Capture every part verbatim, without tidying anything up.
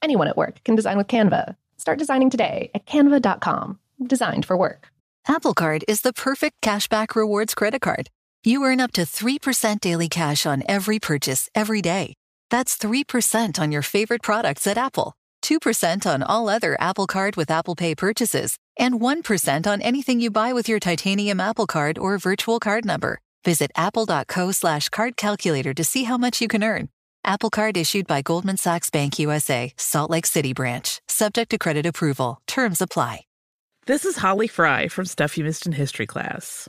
Anyone at work can design with Canva. Start designing today at canva dot com. Designed for work. Apple Card is the perfect cashback rewards credit card. You earn up to three percent daily cash on every purchase every day. That's three percent on your favorite products at Apple, two percent on all other Apple Card with Apple Pay purchases, and one percent on anything you buy with your titanium Apple Card or virtual card number. Visit apple.co slash card calculator to see how much you can earn. Apple Card issued by Goldman Sachs Bank U S A, Salt Lake City branch. Subject to credit approval. Terms apply. This is Holly Fry from Stuff You Missed in History Class.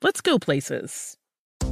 Let's go places.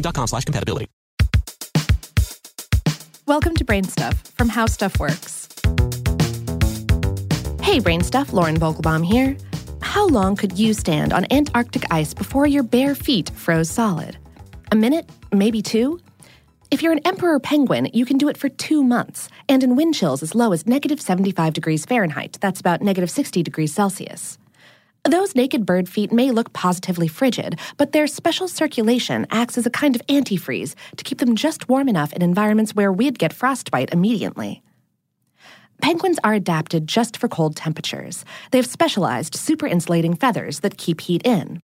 dot com slash compatibility. Welcome to Brainstuff from How Stuff Works. Hey Brainstuff, Lauren Vogelbaum here. How long could you stand on Antarctic ice before your bare feet froze solid? A minute? Maybe two? If you're an emperor penguin, you can do it for two months, and in wind chills as low as negative seventy-five degrees Fahrenheit. That's about negative sixty degrees Celsius. Those naked bird feet may look positively frigid, but their special circulation acts as a kind of antifreeze to keep them just warm enough in environments where we'd get frostbite immediately. Penguins are adapted just for cold temperatures. They have specialized super-insulating feathers that keep heat in.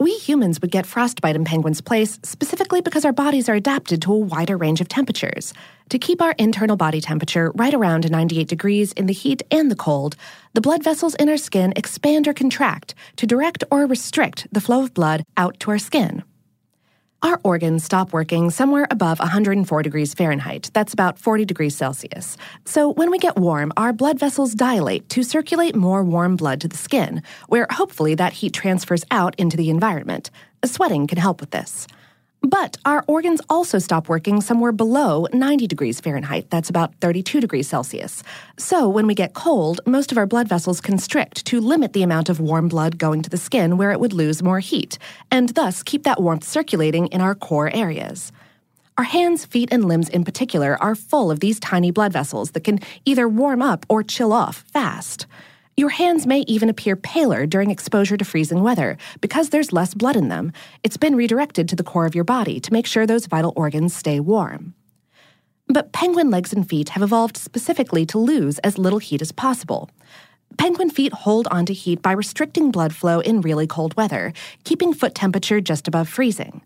We humans would get frostbite in penguins' place specifically because our bodies are adapted to a wider range of temperatures. To keep our internal body temperature right around ninety-eight degrees in the heat and the cold, the blood vessels in our skin expand or contract to direct or restrict the flow of blood out to our skin. Our organs stop working somewhere above one hundred four degrees Fahrenheit. That's about forty degrees Celsius. So when we get warm, our blood vessels dilate to circulate more warm blood to the skin, where hopefully that heat transfers out into the environment. Sweating can help with this. But our organs also stop working somewhere below ninety degrees Fahrenheit. That's about thirty-two degrees Celsius. So when we get cold, most of our blood vessels constrict to limit the amount of warm blood going to the skin where it would lose more heat, and thus keep that warmth circulating in our core areas. Our hands, feet, and limbs in particular are full of these tiny blood vessels that can either warm up or chill off fast. Your hands may even appear paler during exposure to freezing weather because there's less blood in them. It's been redirected to the core of your body to make sure those vital organs stay warm. But penguin legs and feet have evolved specifically to lose as little heat as possible. Penguin feet hold onto heat by restricting blood flow in really cold weather, keeping foot temperature just above freezing.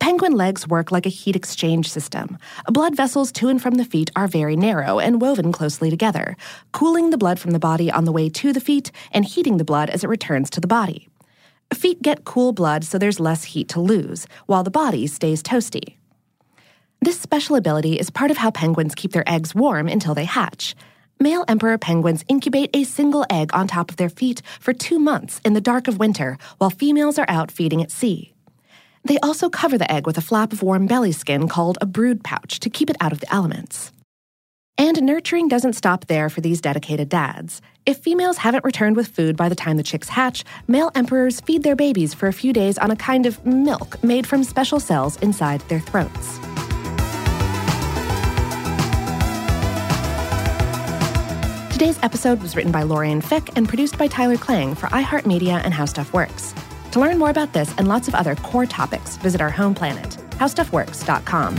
Penguin legs work like a heat exchange system. Blood vessels to and from the feet are very narrow and woven closely together, cooling the blood from the body on the way to the feet and heating the blood as it returns to the body. Feet get cool blood, so there's less heat to lose, while the body stays toasty. This special ability is part of how penguins keep their eggs warm until they hatch. Male emperor penguins incubate a single egg on top of their feet for two months in the dark of winter while females are out feeding at sea. They also cover the egg with a flap of warm belly skin called a brood pouch to keep it out of the elements. And nurturing doesn't stop there for these dedicated dads. If females haven't returned with food by the time the chicks hatch, male emperors feed their babies for a few days on a kind of milk made from special cells inside their throats. Today's episode was written by Lauren Fick and produced by Tyler Klang for iHeartMedia and How Stuff Works. To learn more about this and lots of other core topics, visit our home planet, how stuff works dot com.